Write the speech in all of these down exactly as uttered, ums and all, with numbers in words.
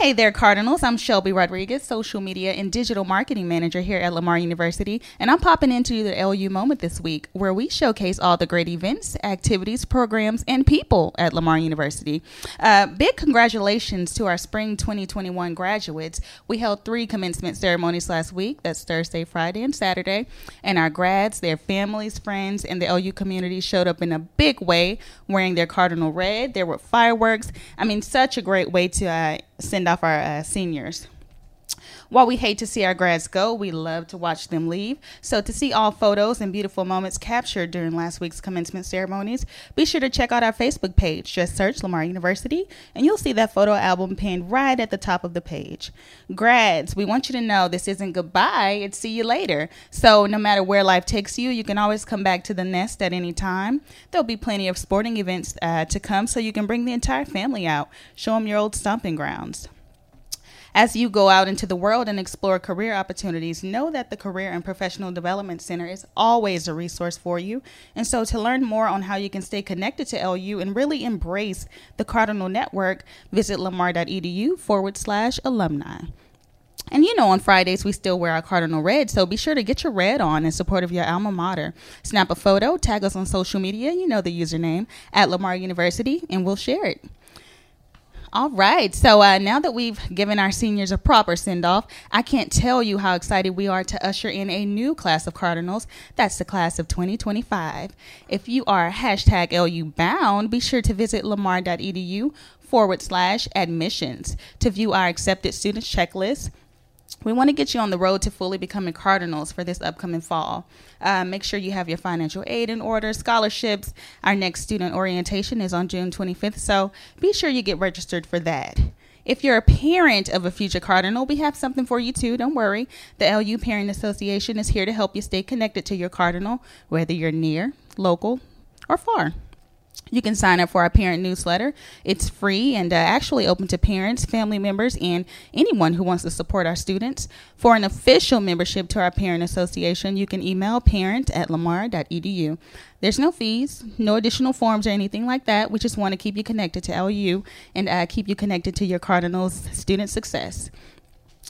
Hey there, Cardinals. I'm Shelby Rodriguez, social media and digital marketing manager here at Lamar University, and I'm popping into the L U Moment this week, where we showcase all the great events, activities, programs, and people at Lamar University. Uh, big congratulations to our spring twenty twenty-one graduates. We held three commencement ceremonies last week. That's Thursday, Friday, and Saturday. And our grads, their families, friends, and the L U community showed up in a big way, wearing their Cardinal red. There were fireworks. I mean, such a great way to uh, send off our uh, seniors. While we hate to see our grads go, we love to watch them leave. So to see all photos and beautiful moments captured during last week's commencement ceremonies, be sure to check out our Facebook page. Just search Lamar University, and you'll see that photo album pinned right at the top of the page. Grads, we want you to know this isn't goodbye, it's see you later. So no matter where life takes you, you can always come back to the nest at any time. There'll be plenty of sporting events uh, to come, so you can bring the entire family out. Show them your old stomping grounds. As you go out into the world and explore career opportunities, know that the Career and Professional Development Center is always a resource for you. And so to learn more on how you can stay connected to L U and really embrace the Cardinal Network, visit lamar.edu forward slash alumni. And you know, on Fridays, we still wear our Cardinal red, so be sure to get your red on in support of your alma mater. Snap a photo, tag us on social media, you know the username, at Lamar University, and we'll share it. All right, so uh, now that we've given our seniors a proper send-off, I can't tell you how excited we are to usher in a new class of Cardinals. That's the class of twenty twenty-five. If you are hashtag L U bound, be sure to visit lamar.edu forward slash admissions to view our accepted students checklist. We want to get you on the road to fully becoming Cardinals for this upcoming fall. Uh, make sure you have your financial aid in order, scholarships. Our next student orientation is on June twenty-fifth, so be sure you get registered for that. If you're a parent of a future Cardinal, we have something for you too, don't worry. The L U Parent Association is here to help you stay connected to your Cardinal, whether you're near, local, or far. You can sign up for our parent newsletter. It's free and uh, actually open to parents, family members, and anyone who wants to support our students. For an official membership to our parent association, you can email parent at lamar.edu. There's no fees, no additional forms or anything like that. We just want to keep you connected to L U and uh, keep you connected to your Cardinals' student success.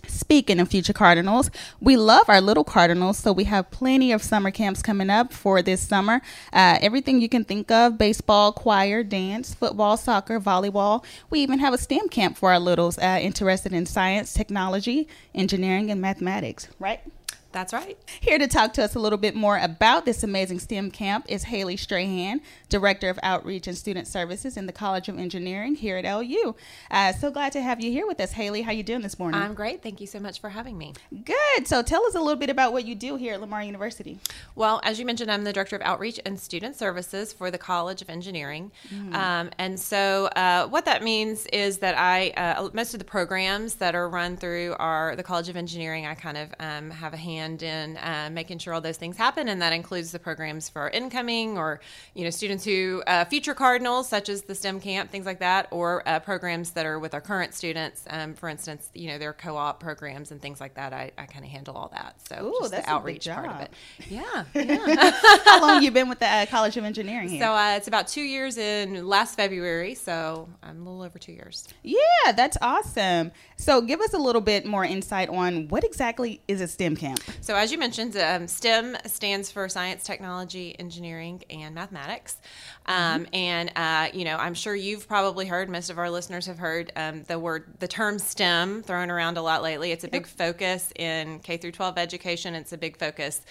Speaking of future Cardinals, we love our little Cardinals, so we have plenty of summer camps coming up for this summer. Uh, everything you can think of: baseball, choir, dance, football, soccer, volleyball. We even have a STEM camp for our littles uh, interested in science, technology, engineering, and mathematics, right? That's right. Here to talk to us a little bit more about this amazing STEM camp is Haley Strahan, Director of Outreach and Student Services in the College of Engineering here at L U. Uh, so glad to have you here with us, Haley. How are you doing this morning? I'm great. Thank you so much for having me. Good. So tell us a little bit about what you do here at Lamar University. Well, as you mentioned, I'm the Director of Outreach and Student Services for the College of Engineering. Mm. Um, and so uh, what that means is that I, uh, most of the programs that are run through our the College of Engineering, I kind of um, have a hand And in uh, making sure all those things happen, and that includes the programs for incoming or, you know, students who uh, future Cardinals, such as the STEM camp, things like that, or uh, programs that are with our current students. Um, for instance, you know, their co-op programs and things like that. I, I kind of handle all that. So Ooh, just that's the outreach part of it. Yeah. yeah. How long have you been with the uh, College of Engineering here? So uh, it's about two years in last February. So I'm a little over two years. Yeah, that's awesome. So give us a little bit more insight on what exactly is a STEM camp. So as you mentioned, um, STEM stands for science, technology, engineering, and mathematics. Um, mm-hmm. And, uh, you know, I'm sure you've probably heard, most of our listeners have heard um, the word, the term STEM thrown around a lot lately. It's a yep. big focus in K through twelve education. It's a big focus,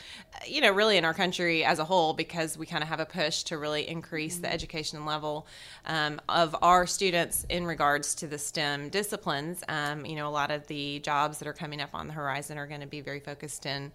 you know, really in our country as a whole, because we kind of have a push to really increase mm-hmm. the education level um, of our students in regards to the STEM disciplines. Um, you know, a lot of the jobs that are coming up on the horizon are going to be very focused in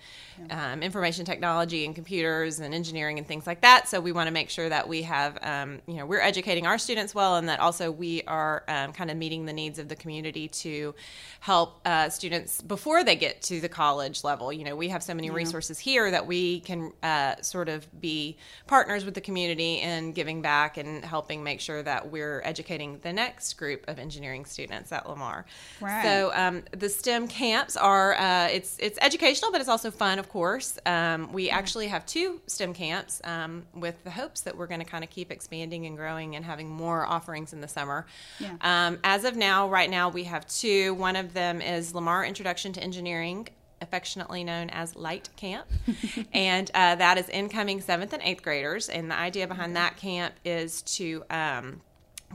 um, information technology and computers and engineering and things like that. So we want to make sure that we have, um, you know, we're educating our students well, and that also we are um, kind of meeting the needs of the community to help uh, students before they get to the college level. You know, we have so many yeah. resources here that we can uh, sort of be partners with the community in giving back and helping make sure that we're educating the next group of engineering students at Lamar. Right. right. So um, the STEM camps are, uh, it's it's educational, but it's also fun, of course. Um, we yeah. actually have two STEM camps um, with the hopes that we're going to kind of keep expanding and growing and having more offerings in the summer. Yeah. Um, as of now, right now, we have two. One of them is Lamar Introduction to Engineering, affectionately known as Light Camp, and uh, that is incoming seventh and eighth graders, and the idea behind that camp is to um,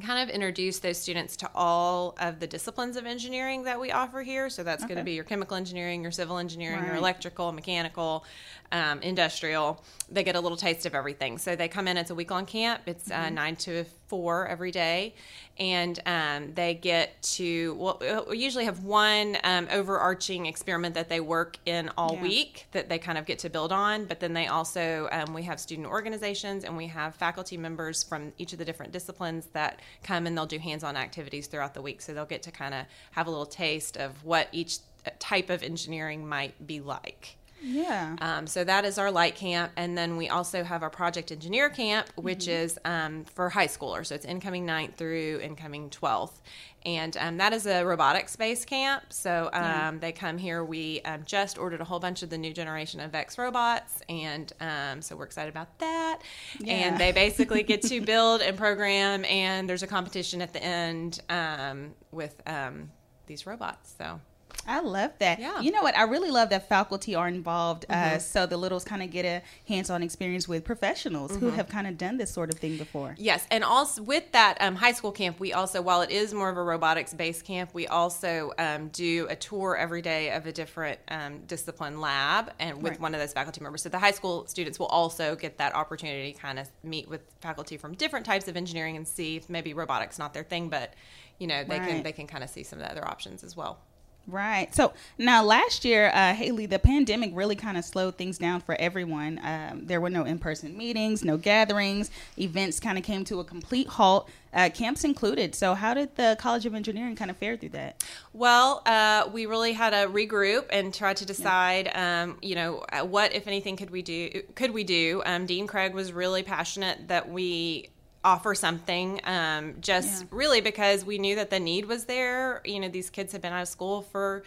kind of introduce those students to all of the disciplines of engineering that we offer here, so that's okay. going to be your chemical engineering, your civil engineering, right. your electrical, mechanical, um, industrial. They get a little taste of everything. So they come in, it's a week-long camp, it's mm-hmm. uh, nine to four every day, and um, they get to, well, we usually have one um, overarching experiment that they work in all yeah. week that they kind of get to build on, but then they also, um, we have student organizations and we have faculty members from each of the different disciplines that come and they'll do hands-on activities throughout the week, so they'll get to kind of have a little taste of what each type of engineering might be like. Yeah. Um, so that is our Light Camp. And then we also have our Project Engineer Camp, which mm-hmm. is um, for high schoolers. So it's incoming ninth through incoming twelfth. And um, that is a robotics-based camp. So um, yeah. they come here. We um, just ordered a whole bunch of the new generation of VEX robots. And um, so we're excited about that. Yeah. And they basically get to build and program. And there's a competition at the end um, with um, these robots. So. I love that. Yeah. You know what? I really love that faculty are involved. Mm-hmm. Uh, so the littles kind of get a hands-on experience with professionals mm-hmm. who have kind of done this sort of thing before. Yes. And also with that um, high school camp, we also, while it is more of a robotics-based camp, we also um, do a tour every day of a different um, discipline lab and with right. one of those faculty members. So the high school students will also get that opportunity to kind of meet with faculty from different types of engineering and see if maybe robotics not their thing, but, you know, they right. can they can kind of see some of the other options as well. Right. So now last year, uh, Haley, the pandemic really kind of slowed things down for everyone. Um, there were no in-person meetings, no gatherings. Events kind of came to a complete halt, uh, camps included. So how did the College of Engineering kind of fare through that? Well, uh, we really had to regroup and try to decide, yeah. um, you know, what, if anything, could we do? Could we do? Um, Dean Craig was really passionate that we offer something um, just yeah. really because we knew that the need was there. You know, these kids had been out of school for,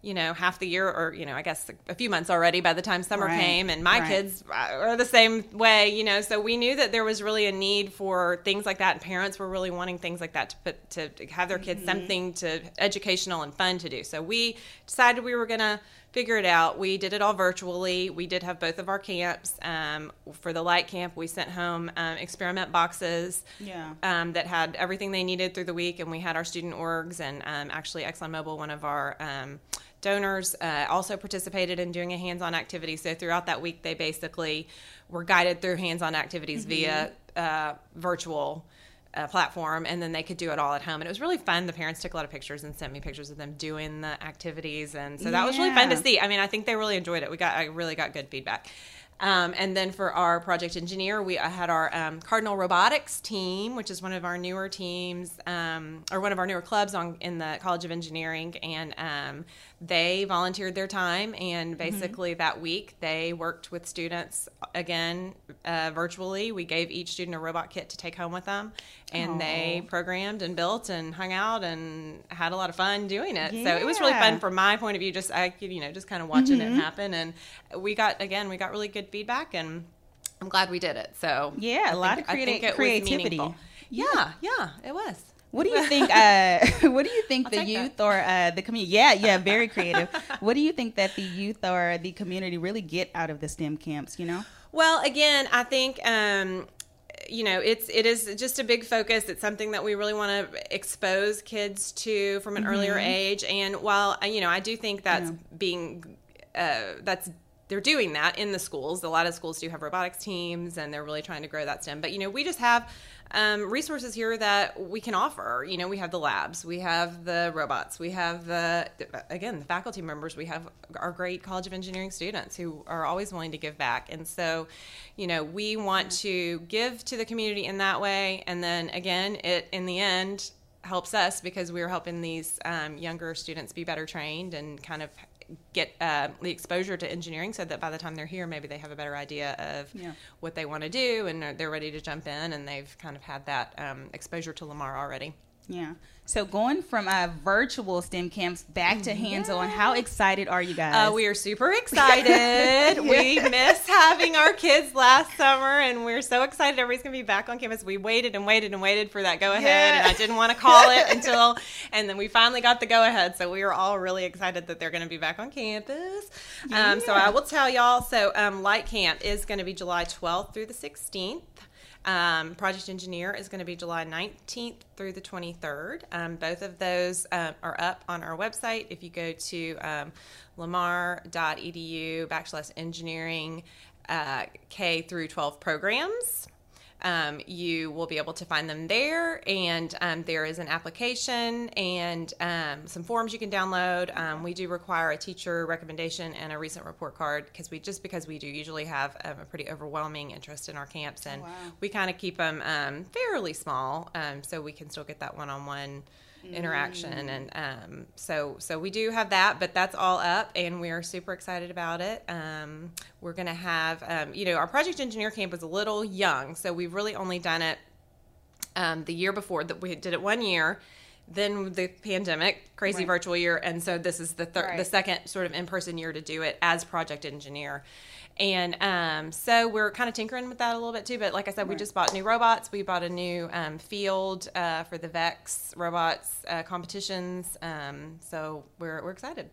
you know, half the year or, you know, I guess a few months already by the time summer right. came, and my right. kids are the same way, you know, so we knew that there was really a need for things like that, and parents were really wanting things like that to put, to, to have their kids mm-hmm. something to educational and fun to do. So we decided we were going to figure it out. We did it all virtually. We did have both of our camps. Um, for the Light Camp, we sent home um, experiment boxes yeah. um, that had everything they needed through the week, and we had our student orgs, and um, actually ExxonMobil, one of our um, donors, uh, also participated in doing a hands-on activity. So throughout that week, they basically were guided through hands-on activities mm-hmm. via uh, virtual Uh, platform, and then they could do it all at home, and it was really fun. The parents took a lot of pictures and sent me pictures of them doing the activities, and so that yeah. was really fun to see. I mean, I think they really enjoyed it. We got, I really got good feedback. Um, and then for our Project Engineer, we had our um, Cardinal Robotics team, which is one of our newer teams, um, or one of our newer clubs on in the College of Engineering, and um, they volunteered their time, and basically mm-hmm. that week they worked with students again uh, virtually. We gave each student a robot kit to take home with them, and Aww. They programmed and built and hung out and had a lot of fun doing it. Yeah. So it was really fun from my point of view, just I, you know, just kind of watching mm-hmm. it happen, and we got again we got really good feedback, and I'm glad we did it. So yeah, a lot of creati- creativity. Yeah, yeah, it was. What do you think? Uh, what do you think I'll the youth that. or uh, the community? Yeah, yeah, very creative. What do you think that the youth or the community really get out of the STEM camps? You know. Well, again, I think. Um, You know, it's it is just a big focus. It's something that we really want to expose kids to from an mm-hmm. earlier age. And while you know, I do think that's yeah. being uh, that's they're doing that in the schools. A lot of schools do have robotics teams, and they're really trying to grow that STEM. But you know, we just have um, resources here that we can offer. You know, we have the labs, we have the robots, we have the again the faculty members. We have our great College of Engineering students who are always willing to give back. And so, you know, we want to give to the community in that way. And then again, it in the end helps us because we're helping these um, younger students be better trained and kind of get uh, the exposure to engineering so that by the time they're here, maybe they have a better idea of yeah. what they want to do, and they're ready to jump in, and they've kind of had that um, exposure to Lamar already. Yeah. So going from uh, virtual STEM camps back to hands-on, how excited are you guys? Uh, we are super excited. Yeah. We missed having our kids last summer, and we're so excited everybody's going to be back on campus. We waited and waited and waited for that go-ahead, yeah. and I didn't want to call it until, and then we finally got the go-ahead. So we were all really excited that they're going to be back on campus. Yeah. Um, so I will tell y'all, so um, Light Camp is going to be July twelfth through the sixteenth. Um, Project Engineer is going to be July nineteenth through the twenty-third. Um, both of those um, are up on our website. If you go to um, lamar.edu backslash engineering uh, K through twelve programs, um, you will be able to find them there. And um, there is an application and um, some forms you can download. Um, we do require a teacher recommendation and a recent report card because we just because we do usually have um, a pretty overwhelming interest in our camps, and oh, wow. we kind of keep them um, fairly small um, so we can still get that one-on-one interaction. And um, so so we do have that, but that's all up, and we're super excited about it. Um, we're going to have, um, you know, our Project Engineer Camp was a little young, so we've really only done it um, the year before. That we did it one year, then the pandemic, crazy right. virtual year, and so this is the thir- right. the second sort of in-person year to do it as Project Engineer. And um, so we're kind of tinkering with that a little bit too. But like I said, right. we just bought new robots. We bought a new um, field uh, for the VEX robots uh, competitions. Um, so we're we're excited.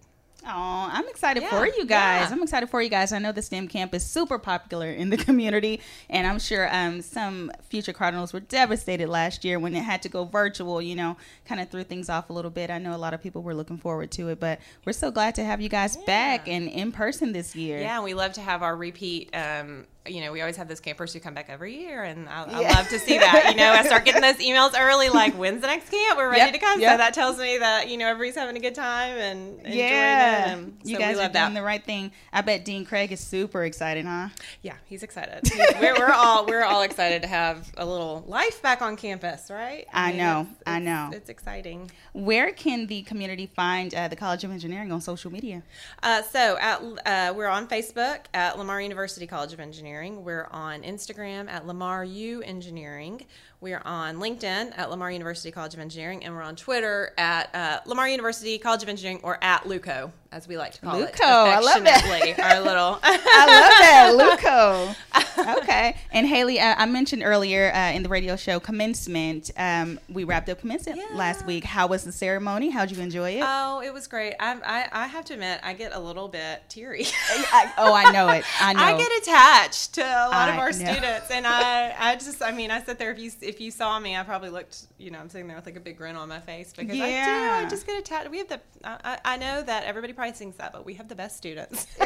Oh, I'm excited yeah, for you guys. Yeah. I'm excited for you guys. I know the STEM camp is super popular in the community, and I'm sure um, some future Cardinals were devastated last year when it had to go virtual, you know, kind of threw things off a little bit. I know a lot of people were looking forward to it, but we're so glad to have you guys yeah. back and in person this year. Yeah, we love to have our repeat um you know, we always have those campers who come back every year, and I, yeah. I love to see that. You know, I start getting those emails early, like, when's the next camp? We're ready yep, to come. Yep. So that tells me that, you know, everybody's having a good time and enjoying yeah. it. And so you guys we love are doing that. The right thing. I bet Dean Craig is super excited, huh? Yeah, he's excited. He's, we're, we're all we're all excited to have a little life back on campus, right? I, I mean, know. It's, it's, I know. It's exciting. Where can the community find uh, the College of Engineering on social media? Uh, so at, uh, we're on Facebook at Lamar University College of Engineering. We're on Instagram at Lamar U Engineering. We're on LinkedIn at Lamar University College of Engineering, and we're on Twitter at uh, Lamar University College of Engineering, or at Luco, as we like to call Luco, it. Luco, I love that. Our little, I love that, Luco. Okay, and Haley, uh, I mentioned earlier uh, in the radio show commencement. Um, we wrapped up commencement yeah. last week. How was the ceremony? How'd you enjoy it? Oh, it was great. I I, I have to admit, I get a little bit teary. I, oh, I know it. I know. I get attached to a lot I of our know. students, and I, I just, I mean, I sit there. If you, if you saw me, I probably looked, you know, I'm sitting there with like a big grin on my face because yeah. I do. I just get attached. We have the, I, I know that everybody probably thinks that, but we have the best students. I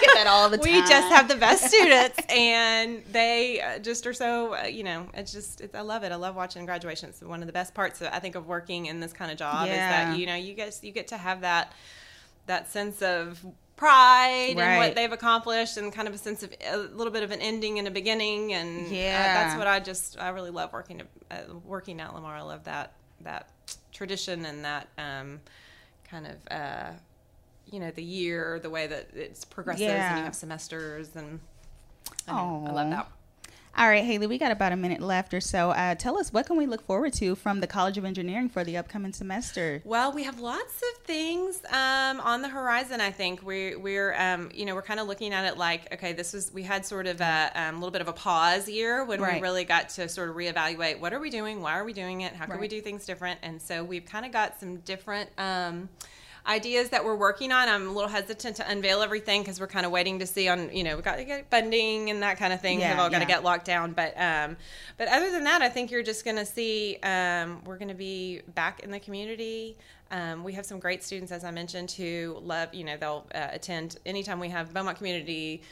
get that all the time. We just have the best students, and they just are so, uh, you know, it's just, it's, I love it. I love watching graduation. It's one of the best parts, I think, of working in this kind of job yeah. is that, you know, you guys, you get to have that, that sense of pride right. and what they've accomplished, and kind of a sense of a little bit of an ending and a beginning, and yeah uh, that's what I just I really love working uh, working at Lamar. I love that that tradition and that um kind of uh you know the year the way that it's progresses yeah. and you have semesters, and I, know, I love that. All right, Haley, we got about a minute left or so. Uh, tell us, what can we look forward to from the College of Engineering for the upcoming semester? Well, we have lots of things um, on the horizon, I think. We're, we're um, you know, we're kind of looking at it like, okay, this was, we had sort of a um, little bit of a pause year when right. we really got to sort of reevaluate, what are we doing? Why are we doing it? How can right. we do things different? And so we've kind of got some different um ideas that we're working on. I'm a little hesitant to unveil everything because we're kind of waiting to see on, you know, we've got to get funding and that kind of thing. Yeah, we've all yeah. got to get locked down. But um, but other than that, I think you're just going to see um, we're going to be back in the community. Um, we have some great students, as I mentioned, who love, you know, they'll uh, attend anytime we have Beaumont Community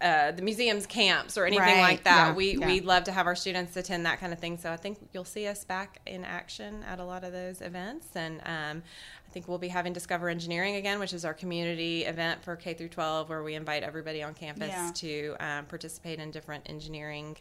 Uh, the museum's camps or anything right. like that. Yeah. We yeah. we love to have our students attend that kind of thing. So I think you'll see us back in action at a lot of those events. And um, I think we'll be having Discover Engineering again, which is our community event for K through twelve, where we invite everybody on campus yeah. to um, participate in different engineering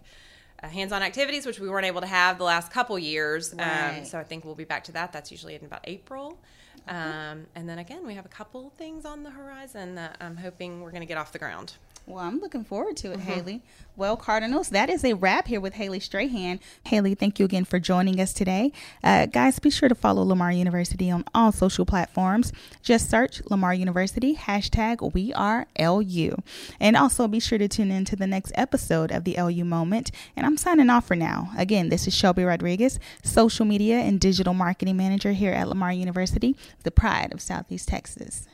Uh, hands-on activities, which we weren't able to have the last couple years. Right. Um, so I think we'll be back to that. That's usually in about April. Um, okay. And then again, we have a couple things on the horizon that I'm hoping we're going to get off the ground. Well, I'm looking forward to it, mm-hmm. Haley. Well, Cardinals, that is a wrap here with Haley Strahan. Haley, thank you again for joining us today. Uh, guys, be sure to follow Lamar University on all social platforms. Just search Lamar University, hashtag we are L U. And also be sure to tune in to the next episode of the L U Moment. And I'm signing off for now. Again, this is Shelby Rodriguez, social media and digital marketing manager here at Lamar University, the pride of Southeast Texas.